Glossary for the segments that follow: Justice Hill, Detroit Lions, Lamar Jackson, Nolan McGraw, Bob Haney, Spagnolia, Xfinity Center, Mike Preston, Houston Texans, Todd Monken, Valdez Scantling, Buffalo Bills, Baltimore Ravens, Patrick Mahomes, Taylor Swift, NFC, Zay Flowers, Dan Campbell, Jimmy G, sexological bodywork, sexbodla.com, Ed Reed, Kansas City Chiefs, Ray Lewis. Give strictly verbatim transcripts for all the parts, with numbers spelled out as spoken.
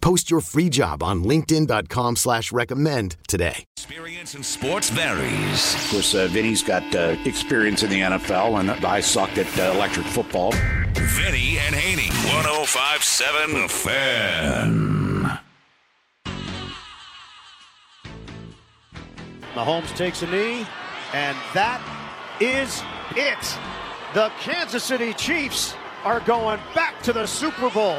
Post your free job on linkedin.com slash recommend today. Experience in sports varies. Of course, uh, Vinny's got uh, experience in the N F L, and I sucked at uh, electric football. Vinny and Haney, one oh five point seven Fan. Mahomes takes a knee, and that is it. The Kansas City Chiefs are going back to the Super Bowl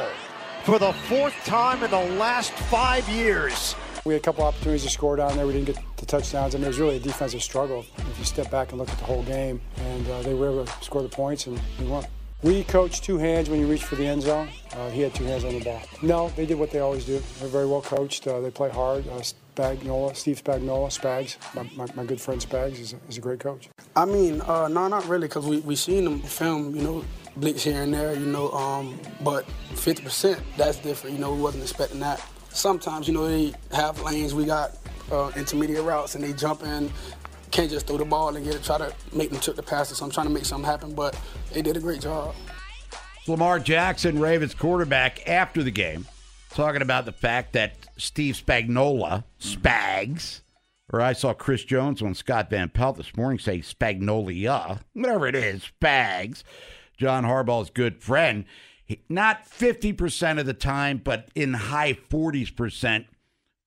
for the fourth time in the last five years. We had a couple opportunities to score down there. We didn't get the touchdowns. I mean, it was really a defensive struggle. If you step back and look at the whole game, and uh, they were able to score the points, and we won. We coach two hands when you reach for the end zone. Uh, he had two hands on the ball. No, they did what they always do. They're very well coached. Uh, they play hard. Uh, Spagnola, Steve Spagnola, Spags, my, my, my good friend Spags is a, is a great coach. I mean, uh, no, not really, because we, we seen them film, you know, blitz here and there, you know, um, but fifty percent, that's different. You know, we wasn't expecting that. Sometimes, you know, they have lanes. We got uh, intermediate routes, and they jump in. Can't just throw the ball and get it, try to make them trip the passes. So I'm trying to make something happen, but they did a great job. Lamar Jackson, Ravens quarterback, after the game, talking about the fact that Steve Spagnuolo, Spags, or I saw Chris Jones on Scott Van Pelt this morning say Spagnolia, whatever it is, Spags, John Harbaugh's good friend, not fifty percent of the time, but in high forties percent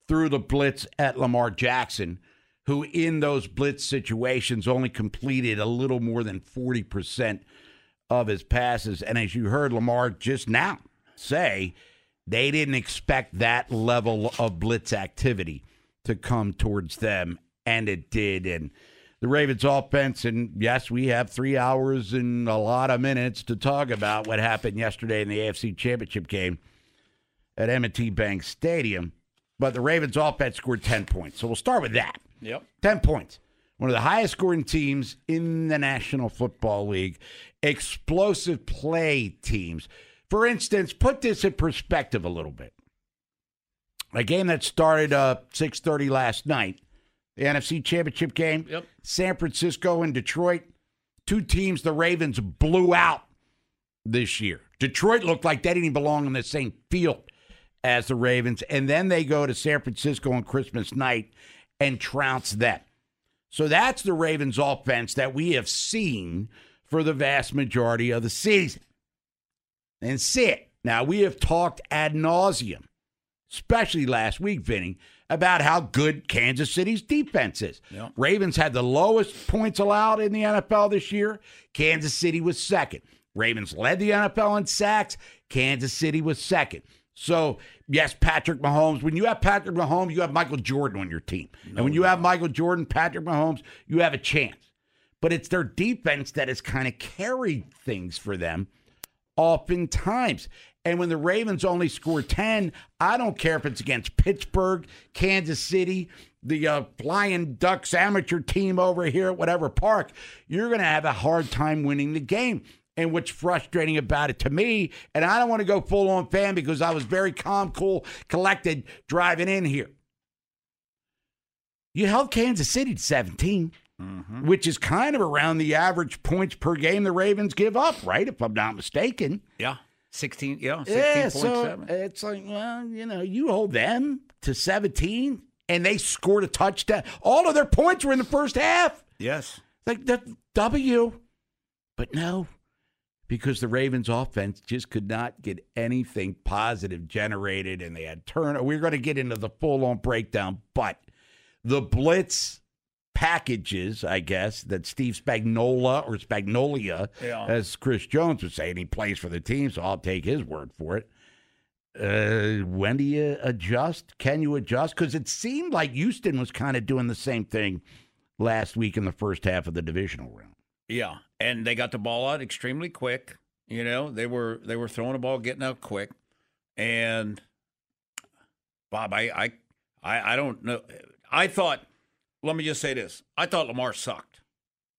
threw the blitz at Lamar Jackson, who in those blitz situations only completed a little more than forty percent of his passes. And as you heard Lamar just now say, they didn't expect that level of blitz activity to come towards them, and it did. And the Ravens offense, and yes, we have three hours and a lot of minutes to talk about what happened yesterday in the A F C Championship game at M and T Bank Stadium. But the Ravens offense scored ten points, so we'll start with that. Yep. ten points. One of the highest scoring teams in the National Football League. Explosive play teams. For instance, put this in perspective a little bit. A game that started uh, six thirty last night, the N F C Championship game, yep. San Francisco and Detroit, two teams the Ravens blew out this year. Detroit looked like they didn't even belong in the same field as the Ravens, and then they go to San Francisco on Christmas night and trounce them. So that's the Ravens offense that we have seen for the vast majority of the season. And see it. Now, we have talked ad nauseum, especially last week, Vinny, about how good Kansas City's defense is. Yep. Ravens had the lowest points allowed in the N F L this year. Kansas City was second. Ravens led the N F L in sacks. Kansas City was second. So, yes, Patrick Mahomes. When you have Patrick Mahomes, you have Michael Jordan on your team. No, and when you no. have Michael Jordan, Patrick Mahomes, you have a chance. But it's their defense that has kind of carried things for them oftentimes. And when the Ravens only score ten, I don't care if it's against Pittsburgh, Kansas City, the uh, Flying Ducks amateur team over here at whatever park, you're going to have a hard time winning the game. And what's frustrating about it to me, and I don't want to go full-on fan because I was very calm, cool, collected driving in here. You held Kansas City to seventeen, mm-hmm. which is kind of around the average points per game the Ravens give up, right, if I'm not mistaken. Yeah, sixteen, yeah, sixteen point seven. Yeah, so it's like, well, you know, you hold them to seventeen, and they scored a touchdown. All of their points were in the first half. Yes. Like the W, but no. Because the Ravens offense just could not get anything positive generated, and they had turnovers. We're going to get into the full-on breakdown, but the blitz packages, I guess, that Steve Spagnola or Spagnolia, yeah. as Chris Jones would say, and he plays for the team, so I'll take his word for it. Uh, when do you adjust? Can you adjust? Because it seemed like Houston was kind of doing the same thing last week in the first half of the divisional round. Yeah, and they got the ball out extremely quick. You know, they were they were throwing the ball, getting out quick. And, Bob, I I, I, I don't know. I thought, let me just say this. I thought Lamar sucked,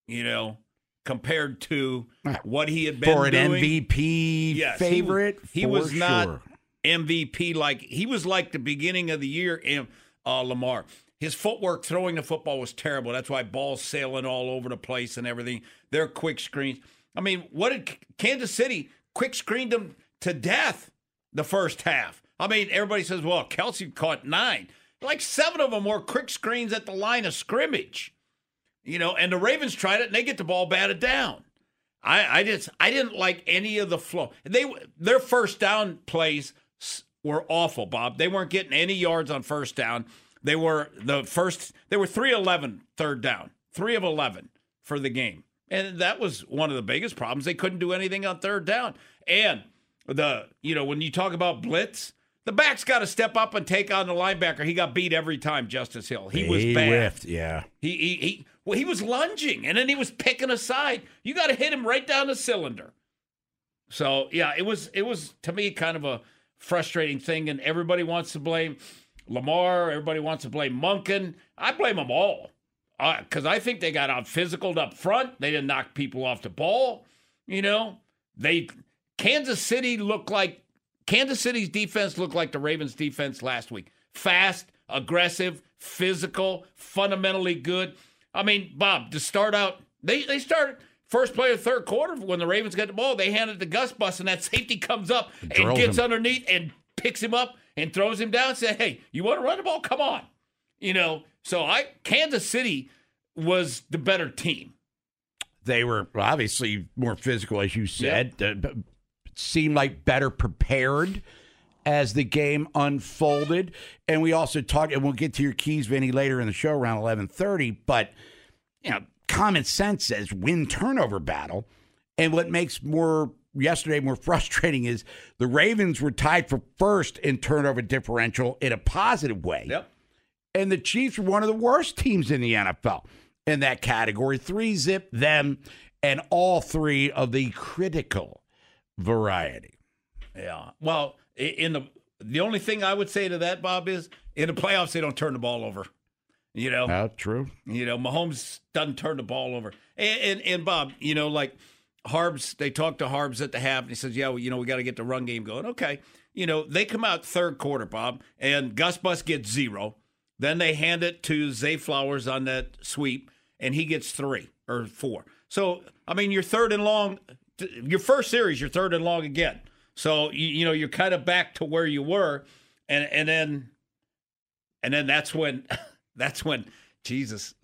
you know, compared to what he had been doing. For an doing. M V P yes, favorite? He, he was sure. not M V P like. He was like the beginning of the year, uh, Lamar. His footwork throwing the football was terrible. That's why balls sailing all over the place and everything. Their quick screens. I mean, what did Kansas City quick screened them to death the first half? I mean, everybody says, well, Kelce caught nine. Like seven of them were quick screens at the line of scrimmage. You know, and the Ravens tried it, and they get the ball batted down. I, I just I didn't like any of the flow. They Their first down plays were awful, Bob. They weren't getting any yards on first down. They were the first. They were three eleven third down, three of eleven for the game. And that was one of the biggest problems. They couldn't do anything on third down. And, the you know, when you talk about blitz, the back's got to step up and take on the linebacker. He got beat every time, Justice Hill. He, he was bad. Whiffed, yeah. He, he, he, well, he was lunging, and then he was picking aside. You got to hit him right down the cylinder. So, yeah, it was, it was to me, kind of a frustrating thing, and everybody wants to blame Lamar, everybody wants to blame Monken. I blame them all because uh, I think they got out physicaled up front. They didn't knock people off the ball. You know, they Kansas City looked like Kansas City's defense looked like the Ravens' defense last week. Fast, aggressive, physical, fundamentally good. I mean, Bob, to start out, they they started first play of third quarter when the Ravens got the ball. They handed the Gus bus, and that safety comes up and gets him underneath and picks him up. And throws him down and said, hey, you want to run the ball? Come on. You know, so I Kansas City was the better team. They were obviously more physical, as you said. Yep. Uh, seemed like better prepared as the game unfolded. And we also talked, and we'll get to your keys, Vinny, later in the show around eleven thirty. But, you know, common sense says win turnover battle. And what makes more yesterday more frustrating is the Ravens were tied for first in turnover differential in a positive way. Yep. And the Chiefs were one of the worst teams in the N F L in that category. Three zip them and all three of the critical variety. Yeah. Well, in the the only thing I would say to that, Bob, is in the playoffs they don't turn the ball over. You know. That's true. You know, Mahomes doesn't turn the ball over. And and, and Bob, you know, like Harbs, they talked to Harbs at the half, and he says, yeah, well, you know, we got to get the run game going. Okay. You know, they come out third quarter, Bob, and Gus Bus gets zero. Then they hand it to Zay Flowers on that sweep, and he gets three or four. So, I mean, you're third and long. Your first series, you're third and long again. So, you, you know, you're kind of back to where you were, and and then and then that's when, that's when, Jesus,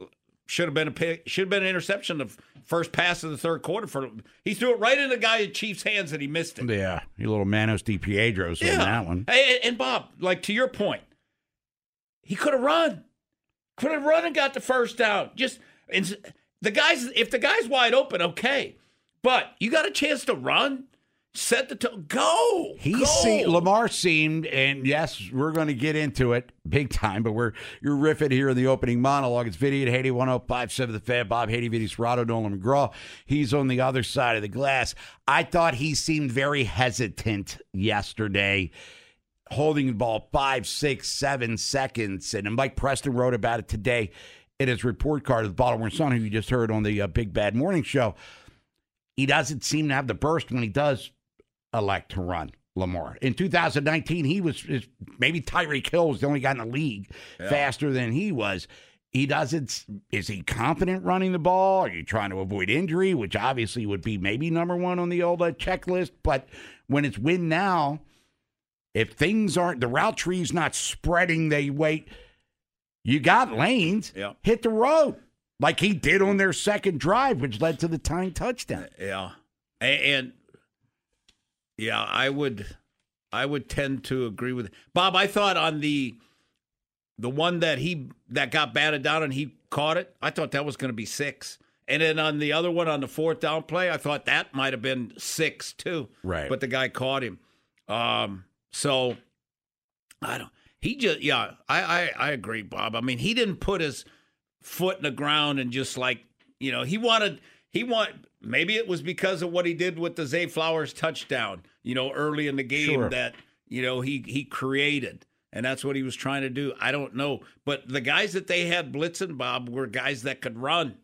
should have been a pick, should have been an interception of first pass of the third quarter. For he threw it right in the guy in Chiefs' hands and he missed it. Yeah, you little Manos DiPietro yeah. in that one. And, and Bob, like to your point, he could have run, could have run and got the first down. Just and the guys, if the guy's wide open, okay, but you got a chance to run, set the tone, go. He go. Se- Lamar seemed, and yes, we're going to get into it big time, but we're you're riffing here in the opening monologue. It's Vinny and Haiti, one oh five point seven The Fan, Bob Haiti, Vinny Serrato, Nolan McGraw. He's on the other side of the glass. I thought he seemed very hesitant yesterday, holding the ball five, six, seven seconds. And Mike Preston wrote about it today in his report card of the Baltimore Sun, who you just heard on the uh, Big Bad Morning Show. He doesn't seem to have the burst when he does elect to run, Lamar. In two thousand nineteen, he was, is, maybe Tyreek Hill was the only guy in the league yeah. faster than he was. He doesn't, is he confident running the ball? Are you trying to avoid injury, which obviously would be maybe number one on the old uh, checklist? But when it's win now, if things aren't, the route tree's not spreading, they wait. You got lanes, yeah. hit the road. Like he did on their second drive, which led to the tying touchdown. Yeah. And, and yeah, I would I would tend to agree with it. Bob, I thought on the The one that he that got batted down and he caught it, I thought that was going to be six. And then on the other one, on the fourth down play, I thought that might have been six too. Right. But the guy caught him. Um, so I don't. He just yeah. I, I I agree, Bob. I mean, he didn't put his foot in the ground and just like you know he wanted he want maybe it was because of what he did with the Zay Flowers touchdown. You know, early in the game sure. that you know he he created. And that's what he was trying to do. I don't know. But the guys that they had blitzing, Bob, were guys that could run.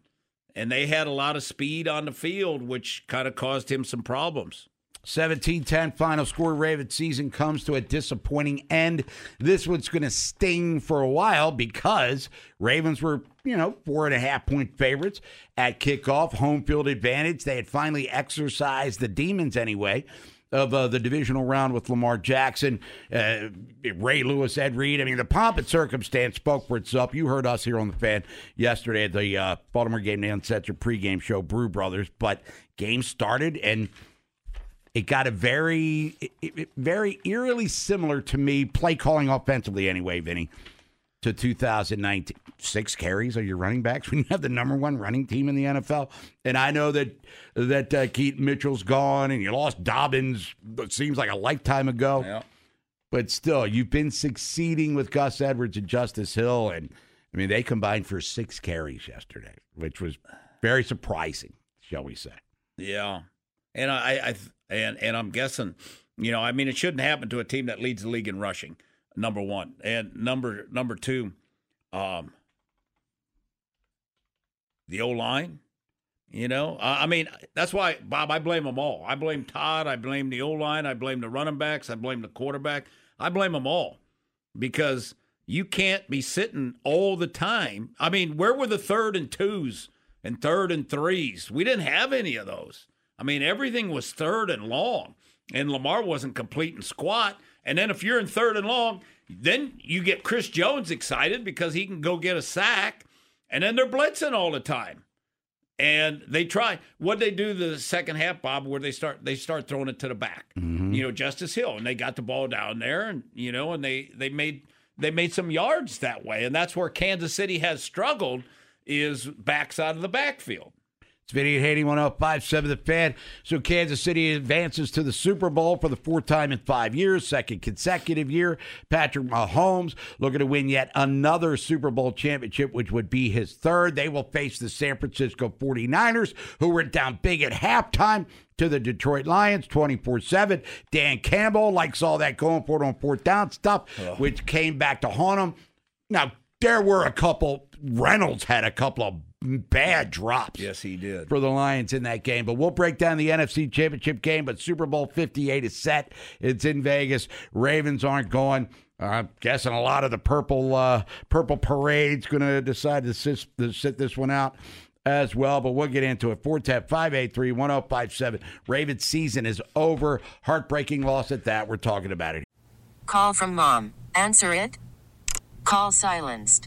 And they had a lot of speed on the field, which kind of caused him some problems. seventeen ten final score. Ravens season comes to a disappointing end. This one's going to sting for a while because Ravens were, you know, four and a half point favorites at kickoff. Home field advantage. They had finally exercised the demons anyway. Of uh, the divisional round with Lamar Jackson, uh, Ray Lewis, Ed Reed. I mean, the pomp and circumstance spoke for itself. You heard us here on The Fan yesterday at the uh, Baltimore Game Day Uncensored pregame show, Brew Brothers. But game started, and it got a very, it, it, very eerily similar to me, play calling offensively anyway, Vinny, to two thousand nineteen. Six carries are your running backs when you have the number one running team in the N F L. And I know that that uh, Keaton Mitchell's gone and you lost Dobbins, it seems like a lifetime ago. Yeah. But still, you've been succeeding with Gus Edwards and Justice Hill. And, I mean, they combined for six carries yesterday, which was very surprising, shall we say. Yeah. And, I, I, and, and I'm guessing, you know, I mean, it shouldn't happen to a team that leads the league in rushing. Number one. And number number two, um, the O-line, you know. Uh, I mean, that's why, Bob, I blame them all. I blame Todd. I blame the O-line. I blame the running backs. I blame the quarterback. I blame them all because you can't be sitting all the time. I mean, where were the third and twos and third and threes? We didn't have any of those. I mean, everything was third and long, and Lamar wasn't completing squat. And then if you're in third and long, then you get Chris Jones excited because he can go get a sack. And then they're blitzing all the time. And they try. What they do the second half, Bob, where they start they start throwing it to the back. Mm-hmm. You know, Justice Hill. And they got the ball down there. And, you know, and they, they made they made some yards that way. And that's where Kansas City has struggled is backs out of the backfield. It's Vinny Haney, one oh five point seven The Fan. So Kansas City advances to the Super Bowl for the fourth time in five years, second consecutive year. Patrick Mahomes looking to win yet another Super Bowl championship, which would be his third. They will face the San Francisco forty-niners, who were down big at halftime to the Detroit Lions, twenty-four seven. Dan Campbell likes all that going for it on fourth down stuff, oh. which came back to haunt him. Now, there were a couple. Reynolds had a couple of bad drops. Yes, he did. For the Lions in that game. But we'll break down the N F C Championship game. But Super Bowl fifty-eight is set. It's in Vegas. Ravens aren't going. Uh, I'm guessing a lot of the purple uh, purple parade's going to decide to sit, to sit this one out as well. But we'll get into it. four one oh, five eight three, one oh five seven. Ravens season is over. Heartbreaking loss at that. We're talking about it. Call from mom. Answer it. Call silenced.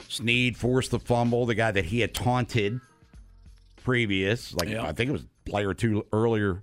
Sneed forced the fumble, the guy that he had taunted previous. Like, yep. I think it was a play or two earlier.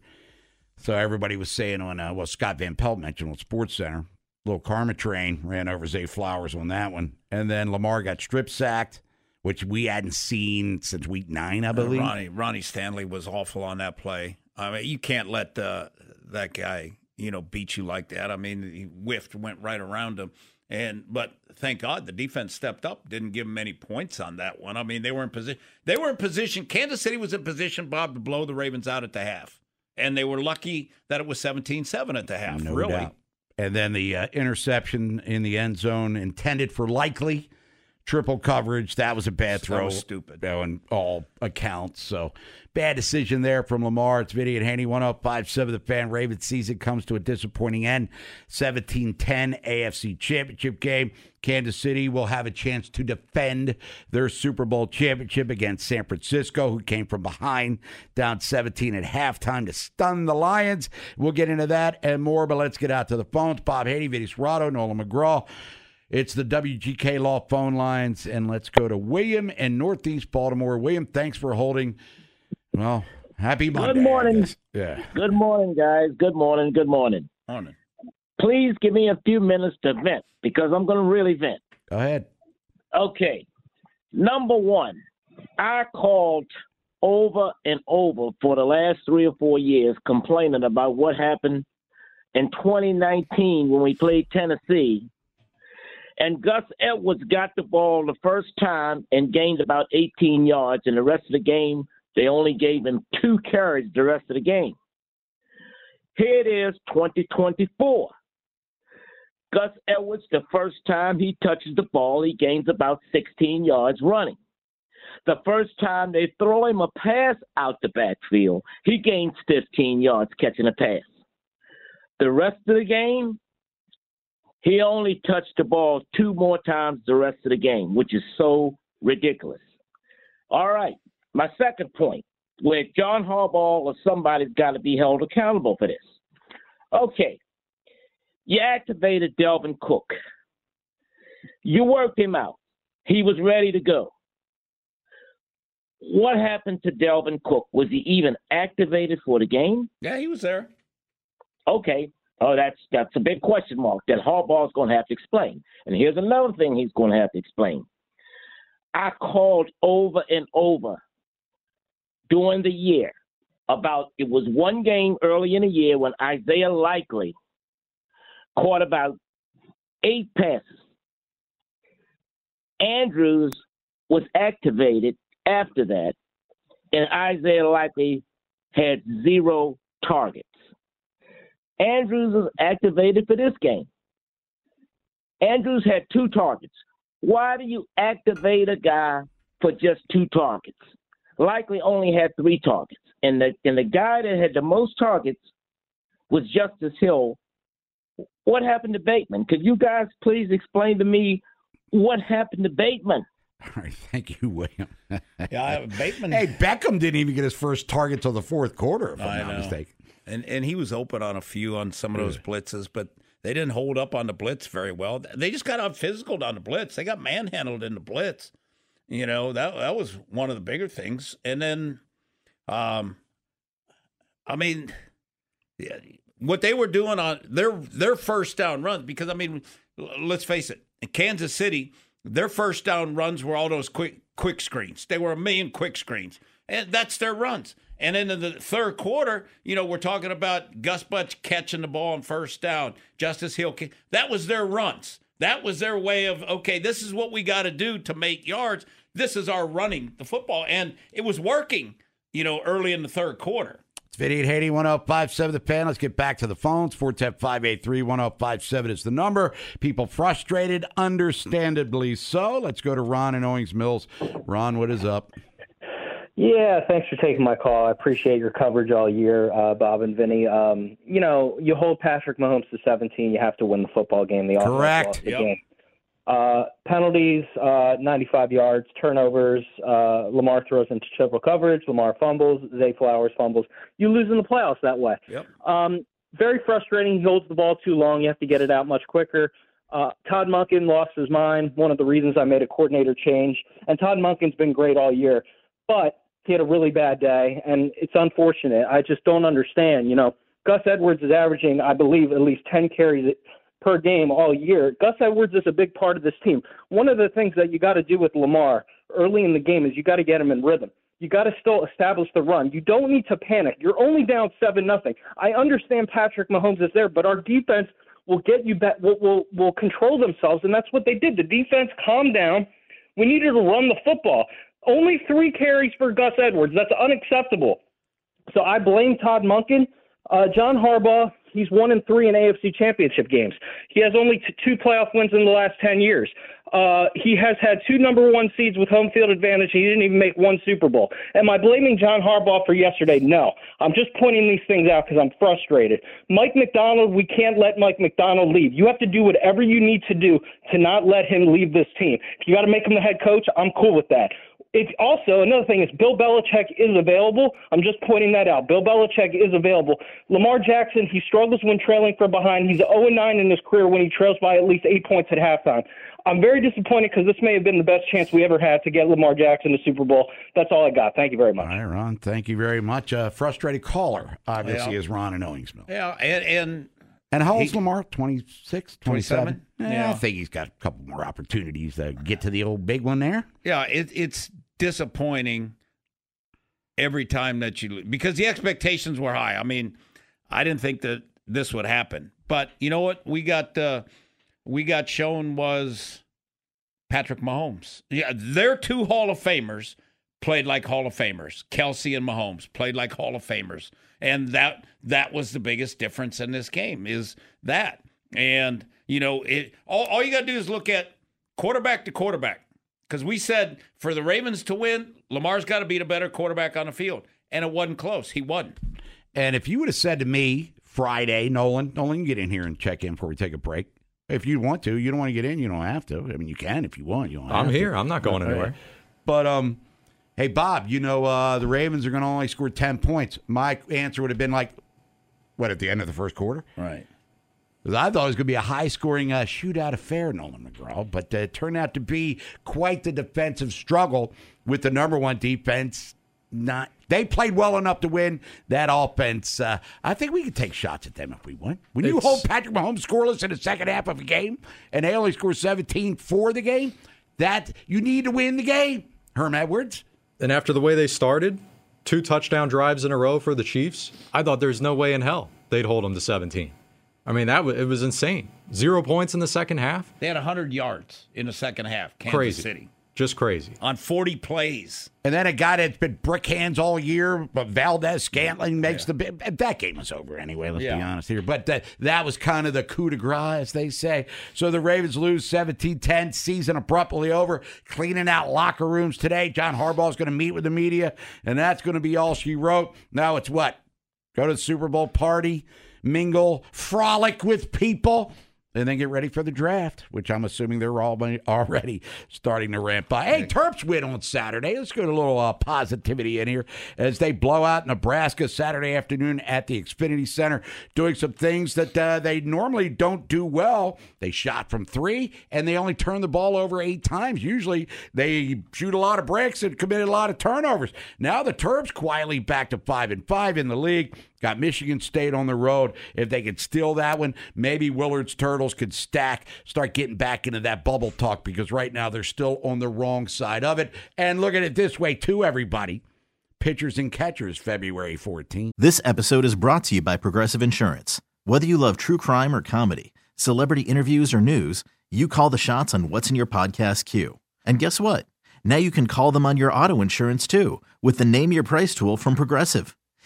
So everybody was saying on, uh, well, Scott Van Pelt mentioned on SportsCenter, little karma train ran over Zay Flowers on that one. And then Lamar got strip sacked, which we hadn't seen since week nine, I believe. Uh, Ronnie, Ronnie Stanley was awful on that play. I mean, you can't let uh, that guy, you know, beat you like that. I mean, he whiffed, went right around him. And but thank God the defense stepped up, didn't give them any points on that one. I mean, they were in position. They were in position. Kansas City was in position, Bob, to blow the Ravens out at the half. And they were lucky that it was seventeen seven at the half, no really. Doubt. And then the uh, interception in the end zone intended for Likely, triple coverage. That was a bad throw. That was stupid. On all accounts. So bad decision there from Lamar. It's Vinny and Haney, one oh five point seven The Fan. Ravens season comes to a disappointing end. seventeen ten A F C Championship game. Kansas City will have a chance to defend their Super Bowl championship against San Francisco, who came from behind down seventeen at halftime to stun the Lions. We'll get into that and more, but let's get out to the phones. Bob Haney, Vinny Serrato, Nolan McGraw. It's the W G K Law phone lines, and let's go to William in Northeast Baltimore. William, thanks for holding. Well, happy Monday. Good morning. Yeah. Good morning, guys. Good morning. Good morning. Morning. Please give me a few minutes to vent, because I'm going to really vent. Go ahead. Okay. Number one, I called over and over for the last three or four years complaining about what happened in twenty nineteen when we played Tennessee. And Gus Edwards got the ball the first time and gained about eighteen yards. And the rest of the game, they only gave him two carries the rest of the game. Here it is, twenty twenty-four. Gus Edwards, the first time he touches the ball, he gains about sixteen yards running. The first time they throw him a pass out the backfield, he gains fifteen yards catching a pass. The rest of the game, he only touched the ball two more times the rest of the game, which is so ridiculous. All right, my second point, where John Harbaugh or somebody's got to be held accountable for this. Okay, you activated Dalvin Cook. You worked him out. He was ready to go. What happened to Dalvin Cook? Was he even activated for the game? Yeah, he was there. Okay. Oh, that's that's a big question mark that Harbaugh's going to have to explain. And here's another thing he's going to have to explain. I called over and over during the year about it was one game early in the year when Isaiah Likely caught about eight passes. Andrews was activated after that, and Isaiah Likely had zero targets. Andrews was activated for this game. Andrews had two targets. Why do you activate a guy for just two targets? Likely only had three targets. And the and the guy that had the most targets was Justice Hill. What happened to Bateman? Could you guys please explain to me what happened to Bateman? All right, thank you, William. yeah, Bateman. Hey, Beckham didn't even get his first target until the fourth quarter, if I'm I not know. mistaken. And and he was open on a few on some of those blitzes, but they didn't hold up on the blitz very well. They just got out physical on the blitz. They got manhandled in the blitz. You know, that that was one of the bigger things. And then, um, I mean, yeah, what they were doing on their, their first down runs, because, I mean, let's face it, in Kansas City, Their first down runs were all those quick quick screens. They were a million quick screens. And that's their runs. And then in the third quarter, you know, we're talking about Gus Butch catching the ball on first down, Justice Hill. That was their runs. That was their way of, okay, this is what we got to do to make yards. This is our running the football. And it was working, you know, early in the third quarter. It's fifty-eight eighty, ten fifty-seven, the panel. Let's get back to the phones. four one zero, five eight three, one zero five seven is the number. People frustrated, understandably so. Let's go to Ron in Owings Mills. Ron, what is up? Yeah, thanks for taking my call. I appreciate your coverage all year, uh, Bob and Vinny. Um, you know, you hold Patrick Mahomes to seventeen, you have to win the football game. The Correct. Lost the yep. game. Uh, penalties, uh, ninety-five yards, turnovers, uh, Lamar throws into triple coverage, Lamar fumbles, Zay Flowers fumbles. You lose in the playoffs that way. Yep. Um, very frustrating. He holds the ball too long. You have to get it out much quicker. Uh, Todd Monken lost his mind. One of the reasons I made a coordinator change. And Todd Monken's been great all year. But he had a really bad day, and it's unfortunate. I just don't understand. You know, Gus Edwards is averaging, I believe, at least ten carries per game all year. Gus Edwards is a big part of this team. One of the things that you got to do with Lamar early in the game is you got to get him in rhythm. You got to still establish the run. You don't need to panic. You're only down seven nothing. I understand Patrick Mahomes is there, but our defense will get you back. Will will will control themselves, and that's what they did. The defense calmed down. We needed to run the football. Only three carries for Gus Edwards. That's unacceptable. So I blame Todd Monken. Uh, John Harbaugh, he's one and three in A F C championship games. He has only t- two playoff wins in the last ten years. Uh, he has had two number one seeds with home field advantage. He didn't even make one Super Bowl. Am I blaming John Harbaugh for yesterday? No. I'm just pointing these things out because I'm frustrated. Mike McDonald, we can't let Mike McDonald leave. You have to do whatever you need to do to not let him leave this team. If you got to make him the head coach, I'm cool with that. It's also, another thing is Bill Belichick is available. I'm just pointing that out. Bill Belichick is available. Lamar Jackson, he struggles when trailing from behind. He's oh and nine in his career when he trails by at least eight points at halftime. I'm very disappointed because this may have been the best chance we ever had to get Lamar Jackson to Super Bowl. That's all I got. Thank you very much. All right, Ron. Thank you very much. A frustrated caller, obviously, yeah. is Ron in Owingsville. Yeah, and... and- And how old's Lamar? twenty-six, twenty-seven twenty-seven Yeah, I think he's got a couple more opportunities to get to the old big one there. Yeah, it, it's disappointing every time that you lose because the expectations were high. I mean, I didn't think that this would happen, but you know what? We got uh, we got shown was Patrick Mahomes. Yeah, their two Hall of Famers played like Hall of Famers. Kelce and Mahomes played like Hall of Famers. And that that was the biggest difference in this game is that. And, you know, it all, all you got to do is look at quarterback to quarterback. Because we said for the Ravens to win, Lamar's got to be the better quarterback on the field. And it wasn't close. He wasn't. And if you would have said to me Friday, Nolan, Nolan, you get in here and check in before we take a break. If you want to. You don't want to get in. You don't have to. I mean, you can if you want. You don't have I'm here. To. I'm not going anywhere. But, um... hey, Bob, you know, uh, the Ravens are going to only score ten points. My answer would have been like, what, at the end of the first quarter? Right. Because I thought it was going to be a high-scoring uh, shootout affair, Nolan McGraw, but uh, it turned out to be quite the defensive struggle with the number one defense. Not They played well enough to win that offense. Uh, I think we could take shots at them if we want. When it's... you hold Patrick Mahomes scoreless in the second half of a game, and they only score seventeen for the game, that you need to win the game, Herm Edwards. And after the way they started, two touchdown drives in a row for the Chiefs, I thought there's no way in hell they'd hold them to seventeen. I mean, that was, it was insane. Zero points in the second half. They had one hundred yards in the second half, Kansas crazy. City. Just crazy. On forty plays. And then a guy that's been brick hands all year, but Valdez Scantling makes yeah. the – that game was over anyway, let's yeah. be honest here. But that, that was kind of the coup de grace, as they say. So the Ravens lose seventeen ten, season abruptly over, cleaning out locker rooms today. John Harbaugh's going to meet with the media, and that's going to be all she wrote. Now it's what? Go to the Super Bowl party, mingle, frolic with people. And then get ready for the draft, which I'm assuming they're all already starting to ramp up. Hey, Terps win on Saturday. Let's get a little uh, positivity in here as they blow out Nebraska Saturday afternoon at the Xfinity Center, doing some things that uh, they normally don't do well. They shot from three, and they only turned the ball over eight times. Usually they shoot a lot of bricks and committed a lot of turnovers. Now the Terps quietly back to five and five in the league. Got Michigan State on the road. If they could steal that one, maybe Willard's turtle Turtles could stack, start getting back into that bubble talk, because right now they're still on the wrong side of it. And look at it this way, too, everybody. Pitchers and catchers, February fourteenth. This episode is brought to you by Progressive Insurance. Whether you love true crime or comedy, celebrity interviews or news, you call the shots on what's in your podcast queue. And guess what? Now you can call them on your auto insurance, too, with the Name Your Price tool from Progressive.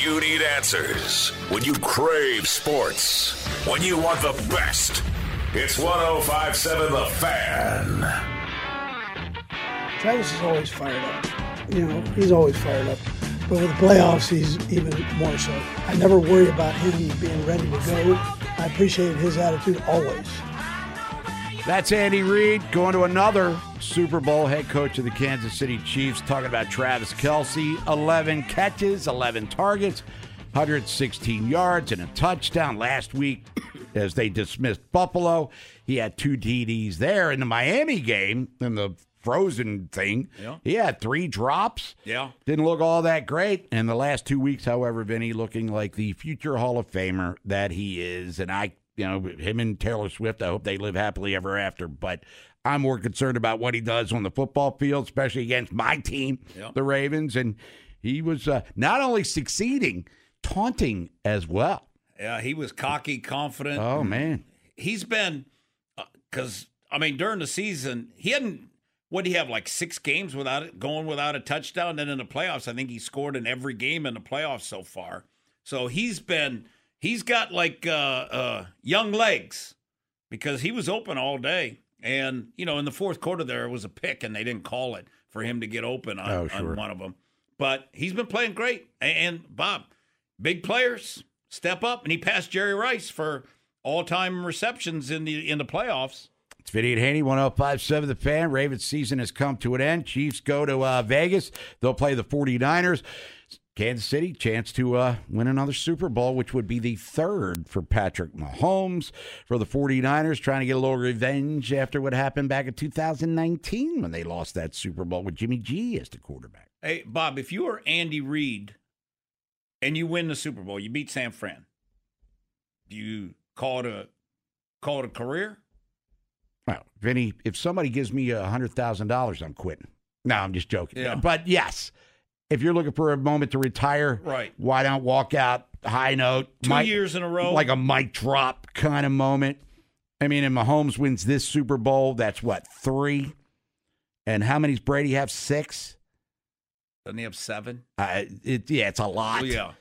You need answers. When you crave sports. When you want the best. It's one oh five point seven The Fan. Travis is always fired up. You know, he's always fired up. But with the playoffs, he's even more so. I never worry about him being ready to go. I appreciated his attitude always. That's Andy Reid going to another Super Bowl, head coach of the Kansas City Chiefs, talking about Travis Kelce, eleven catches, eleven targets, one hundred sixteen yards, and a touchdown last week as they dismissed Buffalo. He had two T Ds there in the Miami game, in the frozen thing. Yeah. He had three drops. Yeah. Didn't look all that great. And the last two weeks, however, Vinny, looking like the future Hall of Famer that he is, and I You know, him and Taylor Swift, I hope they live happily ever after. But I'm more concerned about what he does on the football field, especially against my team, yeah. the Ravens. And he was uh, not only succeeding, taunting as well. Yeah, he was cocky, confident. Oh, man. He's been, because, uh, I mean, during the season, he hadn't, what did he have, like six games without it, going without a touchdown? Then in the playoffs, I think he scored in every game in the playoffs so far. So he's been... He's got, like, uh, uh, young legs, because he was open all day. And, you know, in the fourth quarter there was a pick, and they didn't call it for him to get open on, oh, sure. on one of them. But he's been playing great. And, Bob, big players step up, and he passed Jerry Rice for all-time receptions in the in the playoffs. It's Vinny and Haney, one oh five point seven The Fan. Ravens season has come to an end. Chiefs go to uh, Vegas. They'll play the forty-niners. Kansas City, chance to uh, win another Super Bowl, which would be the third for Patrick Mahomes. For the forty-niners, trying to get a little revenge after what happened back in two thousand nineteen when they lost that Super Bowl with Jimmy G as the quarterback. Hey, Bob, if you are Andy Reid and you win the Super Bowl, you beat San Fran, do you call it a, call it a career? Well, Vinny, if somebody gives me one hundred thousand dollars, I'm quitting. No, I'm just joking. Yeah. But yes. If you're looking for a moment to retire, right. why not walk out high note? Two Mike, years in a row. Like a mic drop kind of moment. I mean, and Mahomes wins this Super Bowl. That's what, three? And how many's Brady have? Six? Doesn't he have seven? Uh, it, yeah, it's a lot. Oh, yeah.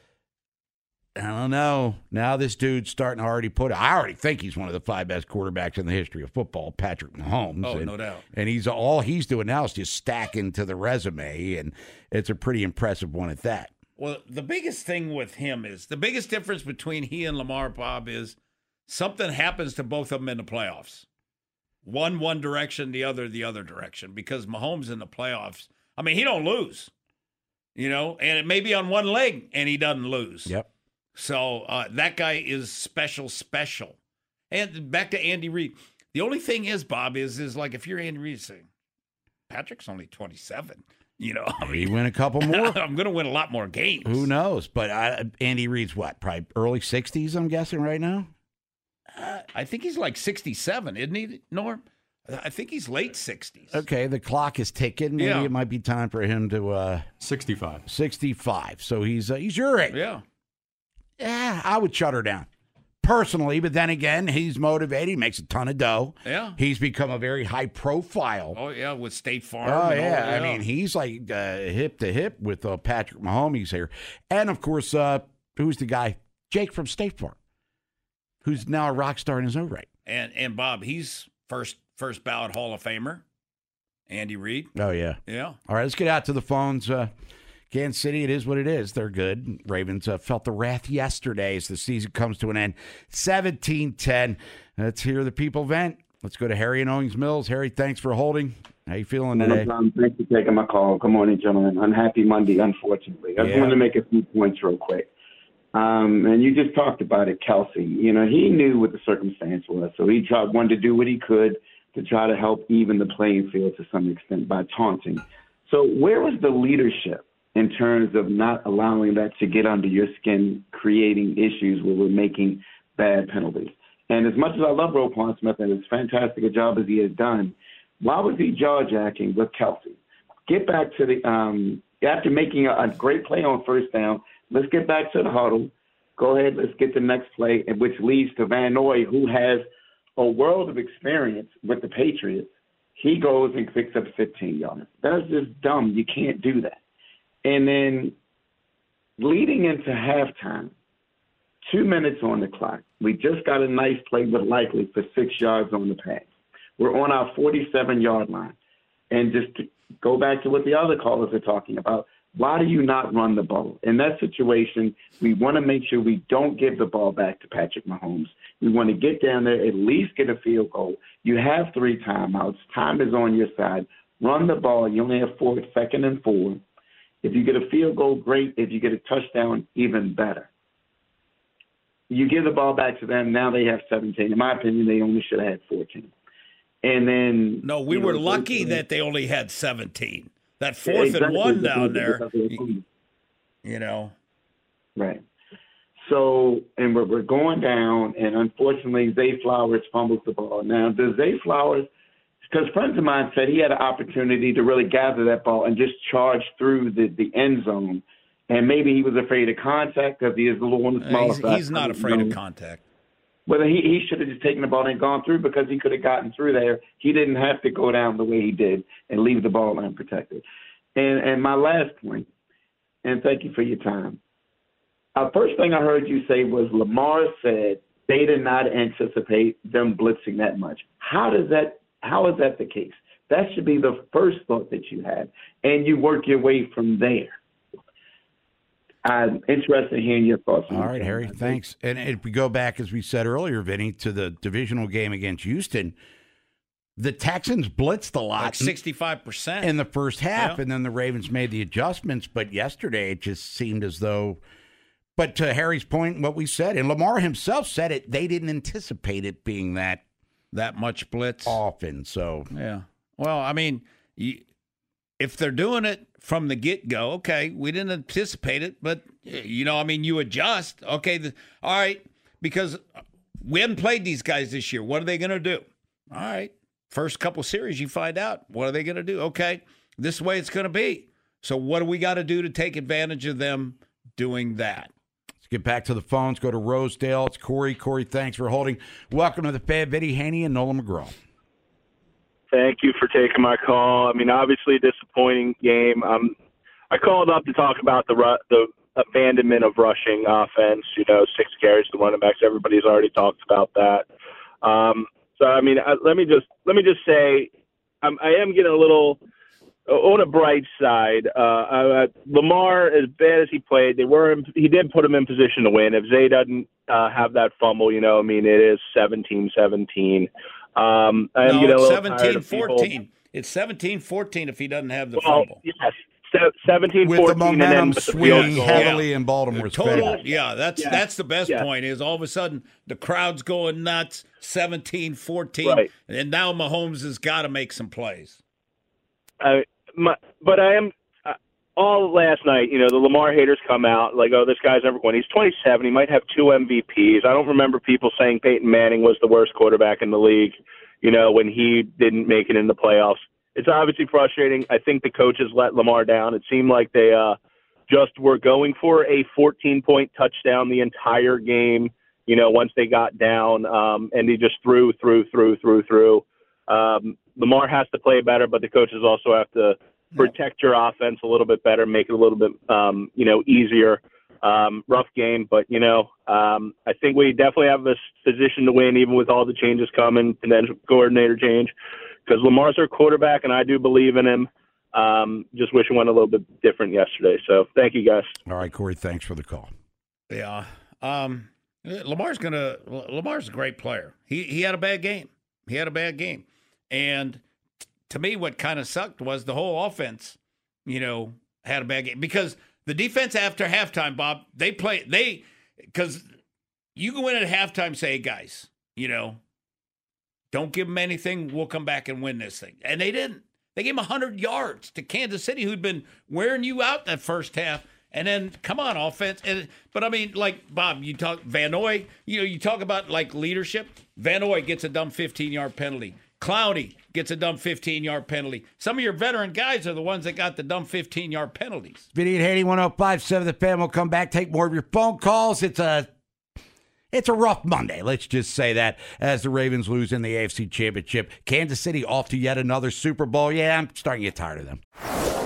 I don't know. Now this dude's starting to already put I already think he's one of the five best quarterbacks in the history of football, Patrick Mahomes. Oh, and, no doubt. And he's all he's doing now is just stacking to the resume, and it's a pretty impressive one at that. Well, the biggest thing with him is, the biggest difference between he and Lamar, Bob, is something happens to both of them in the playoffs. One one direction, the other the other direction, because Mahomes in the playoffs, I mean, he don't lose, you know, and it may be on one leg, and he doesn't lose. Yep. So uh, that guy is special, special. And back to Andy Reid. The only thing is, Bob, is is like if you're Andy Reid, saying Patrick's only twenty-seven. You know, I mean, he win a couple more. I'm going to win a lot more games. Who knows? But I, Andy Reid's what? Probably early sixties, I'm guessing, right now? Uh, I think he's like sixty-seven, isn't he, Norm? I think he's late sixties. Okay, the clock is ticking. Maybe yeah. it might be time for him to... Uh, sixty-five. sixty-five. So he's uh, he's your age. Yeah. Yeah, I would shut her down. Personally, but then again, he's motivated. He makes a ton of dough. Yeah. He's become a very high profile. Oh, yeah, with State Farm. Oh, yeah. All, yeah. I mean, he's like uh, hip to hip with uh, Patrick Mahomes here. And, of course, uh, who's the guy? Jake from State Farm, who's now a rock star in his own right. And, and Bob, he's first first ballot Hall of Famer, Andy Reid. Oh, yeah. Yeah. All right, let's get out to the phones. Uh Kansas City, it is what it is. They're good. Ravens uh, felt the wrath yesterday as the season comes to an end. seventeen ten. Let's hear the people vent. Let's go to Harry in Owings Mills. Harry, thanks for holding. How you feeling today? Um, thanks for taking my call. Good morning, gentlemen. Unhappy Monday, unfortunately. I just yeah. wanted to make a few points real quick. Um, and you just talked about it, Kelce. You know, he knew what the circumstance was, so he tried, wanted to do what he could to try to help even the playing field to some extent by taunting. So where was the leadership in terms of not allowing that to get under your skin, creating issues where we're making bad penalties? And as much as I love Roquan Smith and as fantastic a job as he has done, why was he jaw-jacking with Kelce? Get back to the um, – after making a, a great play on first down, let's get back to the huddle. Go ahead, let's get the next play, which leads to Van Noy, who has a world of experience with the Patriots. He goes and picks up fifteen yards. That's just dumb. You can't do that. And then leading into halftime, two minutes on the clock. We just got a nice play with Likely for six yards on the pass. We're on our forty-seven-yard line. And just to go back to what the other callers are talking about, why do you not run the ball? In that situation, we want to make sure we don't give the ball back to Patrick Mahomes. We want to get down there, at least get a field goal. You have three timeouts. Time is on your side. Run the ball. You only have four, second and four. If you get a field goal, great. If you get a touchdown, even better. You give the ball back to them. Now they have seventeen. In my opinion, they only should have had fourteen. And then no, we were know, lucky that they only had seventeen. That fourth yeah, exactly. and one down there, you know. Right. So, and we're, we're going down, and unfortunately, Zay Flowers fumbles the ball. Now, does Zay Flowers? Because friends of mine said he had an opportunity to really gather that ball and just charge through the, the end zone. And maybe he was afraid of contact because he is a little on the smaller uh, he's, side. He's not afraid of contact. Well, he, he should have just taken the ball and gone through because he could have gotten through there. He didn't have to go down the way he did and leave the ball unprotected. And, and my last point, and thank you for your time. The first thing I heard you say was Lamar said they did not anticipate them blitzing that much. How does that How is that the case? That should be the first thought that you have, and you work your way from there. I'm interested in hearing your thoughts. All right, Harry, thanks. And if we go back, as we said earlier, Vinny, to the divisional game against Houston, the Texans blitzed a lot. Like sixty-five percent. In the first half, yeah. and then the Ravens made the adjustments, but yesterday it just seemed as though – but to Harry's point, what we said, and Lamar himself said it, they didn't anticipate it being that. That much blitz often, so yeah. Well, I mean, you, if they're doing it from the get-go, okay, we didn't anticipate it, but you know, I mean, you adjust, okay. The, all right, because we haven't played these guys this year. What are they going to do? All right, first couple series, you find out what are they going to do. Okay, this way it's going to be. So, what do we got to do to take advantage of them doing that? Get back to the phones. Go to Rosedale. It's Corey. Corey, thanks for holding. Welcome to the Fab, Eddie Haney and Nolan McGraw. Thank you for taking my call. I mean, obviously a disappointing game. Um, I called up to talk about the ru- the abandonment of rushing offense. You know, six carries to running backs. Everybody's already talked about that. Um, so, I mean, I, let me just let me just say, I'm, I am getting a little. On a bright side, uh, uh, Lamar, as bad as he played, they were in, he did put him in position to win. If Zay doesn't uh, have that fumble, you know, I mean, it is seventeen seventeen. Um, I am no, getting a little tired of people. It's seventeen fourteen if he doesn't have the well, fumble. Yes, seventeen fourteen. With the momentum and then swinging heavily yeah. in Baltimore's total, favor. Yeah, that's, yeah. that's the best yeah. point is all of a sudden the crowd's going nuts, seventeen fourteen, right. and now Mahomes has got to make some plays. I, my, but I am all of last night, you know, the Lamar haters come out like, oh, this guy's number one. He's twenty-seven. He might have two M V Ps. I don't remember people saying Peyton Manning was the worst quarterback in the league, you know, when he didn't make it in the playoffs. It's obviously frustrating. I think the coaches let Lamar down. It seemed like they uh, just were going for a fourteen-point touchdown the entire game, you know, once they got down, um, and he just threw, threw, threw, threw, threw. Um, Lamar has to play better, but the coaches also have to protect your offense a little bit better, make it a little bit, um, you know, easier. Um, rough game, but, you know, um, I think we definitely have a position to win, even with all the changes coming and then coordinator change, because Lamar's our quarterback, and I do believe in him. Um, just wish it went a little bit different yesterday. So thank you, guys. All right, Corey, thanks for the call. Yeah. Um, Lamar's going to – Lamar's a great player. He he had a bad game. He had a bad game. And to me, what kind of sucked was the whole offense, you know, had a bad game. Because the defense after halftime, Bob, they play – they because you go in at halftime and say, hey, guys, you know, don't give them anything. We'll come back and win this thing. And they didn't. They gave one hundred yards to Kansas City, who'd been wearing you out that first half. And then, come on, offense. And, but, I mean, like, Bob, you talk Van Noy. You know, you talk about, like, leadership. Van Noy gets a dumb fifteen-yard penalty. Clowney gets a dumb fifteen-yard penalty. Some of your veteran guys are the ones that got the dumb fifteen-yard penalties. Vinny and Haney, one oh five point seven The Fan. Will come back, take more of your phone calls. It's a It's a rough Monday, let's just say that, as the Ravens lose in the A F C Championship. Kansas City off to yet another Super Bowl. Yeah, I'm starting to get tired of them.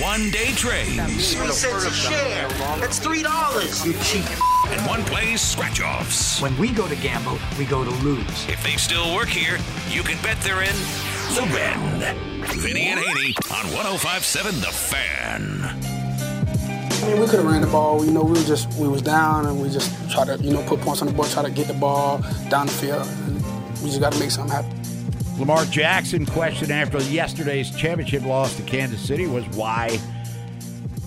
One-day trades. three cents a share. That's three dollars. You cheap. And one-play scratch-offs. When we go to gamble, we go to lose. If they still work here, you can bet they're in the red. Vinny and Haney on one oh five point seven The Fan. I mean, we could have ran the ball. You know, we were just we was down, and we just try to, you know, put points on the board, try to get the ball down the field. We just got to make something happen. Lamar Jackson question after yesterday's championship loss to Kansas City was why,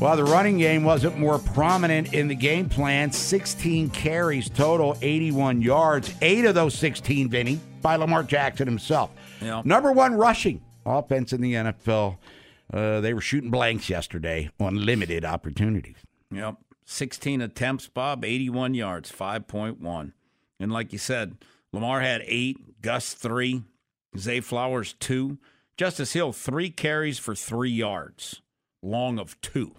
well, the running game wasn't more prominent in the game plan. sixteen carries total, eighty-one yards. Eight of those sixteen, Vinny, by Lamar Jackson himself. Yeah. Number one rushing offense in the N F L. Uh, they were shooting blanks yesterday on limited opportunities. Yep. sixteen attempts, Bob, eighty-one yards, five point one. And like you said, Lamar had eight, Gus three. Zay Flowers, two. Justice Hill, three carries for three yards, long of two.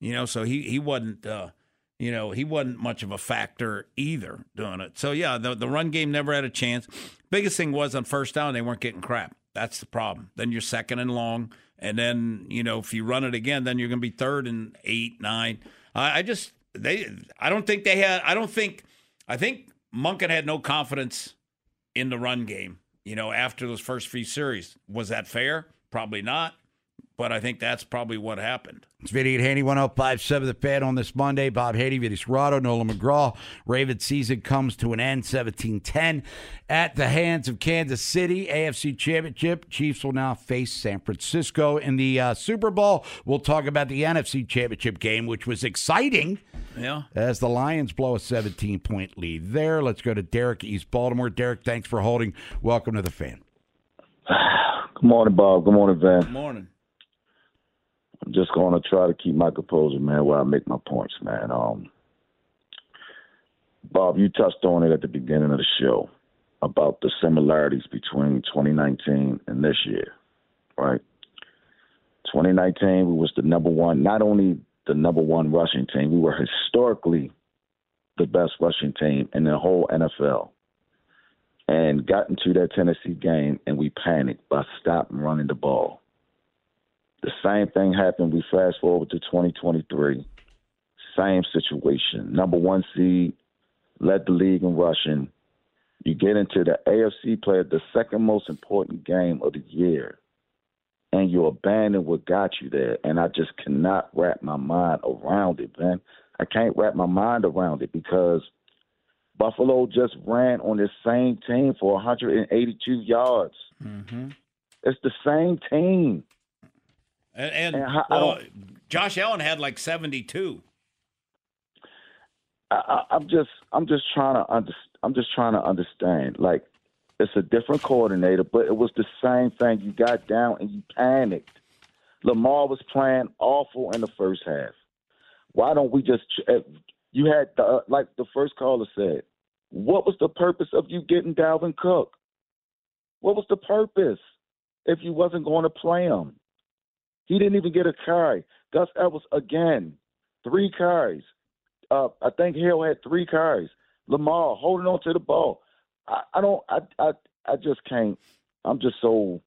You know, so he, he wasn't, uh, you know, he wasn't much of a factor either doing it. So, yeah, the, the run game never had a chance. Biggest thing was on first down, they weren't getting crap. That's the problem. Then you're second and long. And then, you know, if you run it again, then you're going to be third and eight, nine. I, I just, they, I don't think they had, I don't think, I think Monken had no confidence in the run game. You know, after those first few series. Was that fair? Probably not. But I think that's probably what happened. It's Vinny and Haney, one oh five point seven The Fan on this Monday. Bob Haney, Vinny Serrato, Nolan McGraw. Ravens season comes to an end, seventeen ten at the hands of Kansas City. A F C Championship. Chiefs will now face San Francisco in the uh, Super Bowl. We'll talk about the N F C Championship game, which was exciting. Yeah. As the Lions blow a seventeen-point lead there. Let's go to Derek, East Baltimore. Derek, thanks for holding. Welcome to The Fan. Good morning, Bob. Good morning, Van. Good morning. I'm just going to try to keep my composure, man, while I make my points, man. Um, Bob, you touched on it at the beginning of the show about the similarities between twenty nineteen and this year, right? twenty nineteen, we was the number one, not only the number one rushing team, we were historically the best rushing team in the whole N F L, and got into that Tennessee game, and we panicked by stopping running the ball. The same thing happened. We fast forward to twenty twenty-three. Same situation. Number one seed, led the league in rushing. You get into the A F C play, the second most important game of the year. and you abandon what got you there. And I just cannot wrap my mind around it, man. I can't wrap my mind around it because Buffalo just ran on this same team for one hundred eighty-two yards. Mm-hmm. It's the same team. And, and, and I, well, I Josh Allen had like seventy-two. I, I, I'm just, I'm just trying to under, I'm just trying to understand. Like, it's a different coordinator, but it was the same thing. You got down and you panicked. Lamar was playing awful in the first half. Why don't we just? You had the, like the first caller said. What was the purpose of you getting Dalvin Cook? What was the purpose if you wasn't going to play him? He didn't even get a carry. Gus Edwards, again, three carries. Uh, I think Hill had three carries. Lamar holding on to the ball. I, I don't. I, I. I just can't. I'm just so.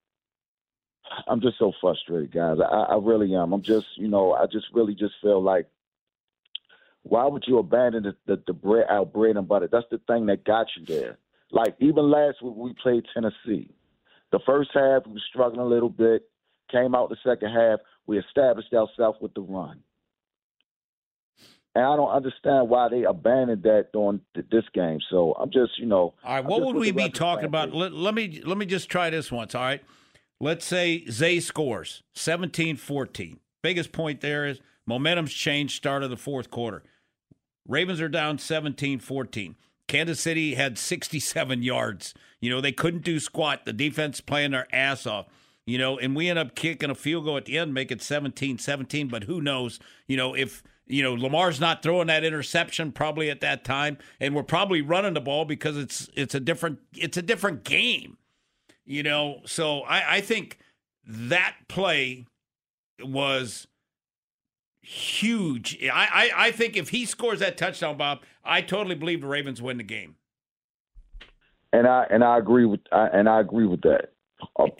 I'm just so frustrated, guys. I, I really am. I'm just. You know. I just really just feel like. Why would you abandon the the, the bread, our bread and butter? That's the thing that got you there. Like even last week we played Tennessee. The first half we were struggling a little bit. Came out the second half, we established ourselves with the run. And I don't understand why they abandoned that during this game. So I'm just, you know. All right, what would we be talking about? Let, let me let me just try this once, all right? Let's say Zay scores, seventeen fourteen. Biggest point there is momentum's changed start of the fourth quarter. Ravens are down seventeen fourteen. Kansas City had sixty-seven yards. You know, they couldn't do squat. The defense playing their ass off. You know, and we end up kicking a field goal at the end, make it seventeen seventeen, but who knows, you know, if, you know, Lamar's not throwing that interception probably at that time, and we're probably running the ball because it's it's a different it's a different game, you know. So I, I think that play was huge. I, I, I think if he scores that touchdown, Bob, I totally believe the Ravens win the game. And I and I agree with I, and I agree with that.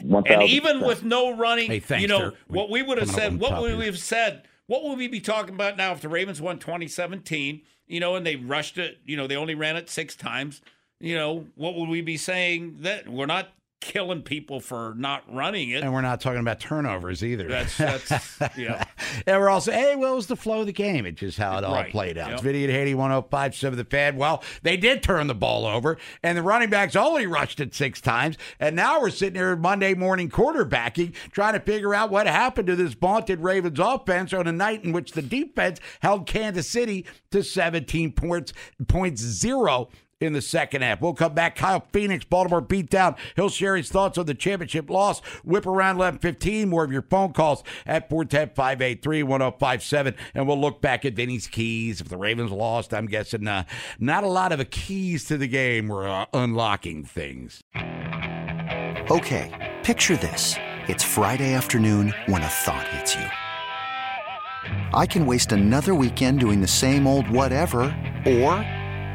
one, and even with no running, hey, thanks, you know, sir. What we would have said, what would we have said, what would we be talking about now if the Ravens won twenty seventeen, you know, and they rushed it, you know, they only ran it six times, you know, what would we be saying? That we're not killing people for not running it. And we're not talking about turnovers either. That's, that's yeah. And we're also, hey, well, it was the flow of the game. It's just how it all right. played out. Yep. It's Vinny and Haiti, one oh five point seven The Fan. Well, they did turn the ball over, and the running backs only rushed it six times, and now we're sitting here Monday morning quarterbacking, trying to figure out what happened to this vaunted Ravens offense on a night in which the defense held Kansas City to seventeen points, point zero in the second half. We'll come back. Kyle Phoenix, Baltimore beatdown. He'll share his thoughts on the championship loss. Whip around eleven fifteen. More of your phone calls at four one zero, five eight three, one zero five seven. And we'll look back at Vinny's keys. If the Ravens lost, I'm guessing uh, not a lot of a keys to the game were uh, unlocking things. Okay, picture this. It's Friday afternoon when a thought hits you. I can waste another weekend doing the same old whatever, or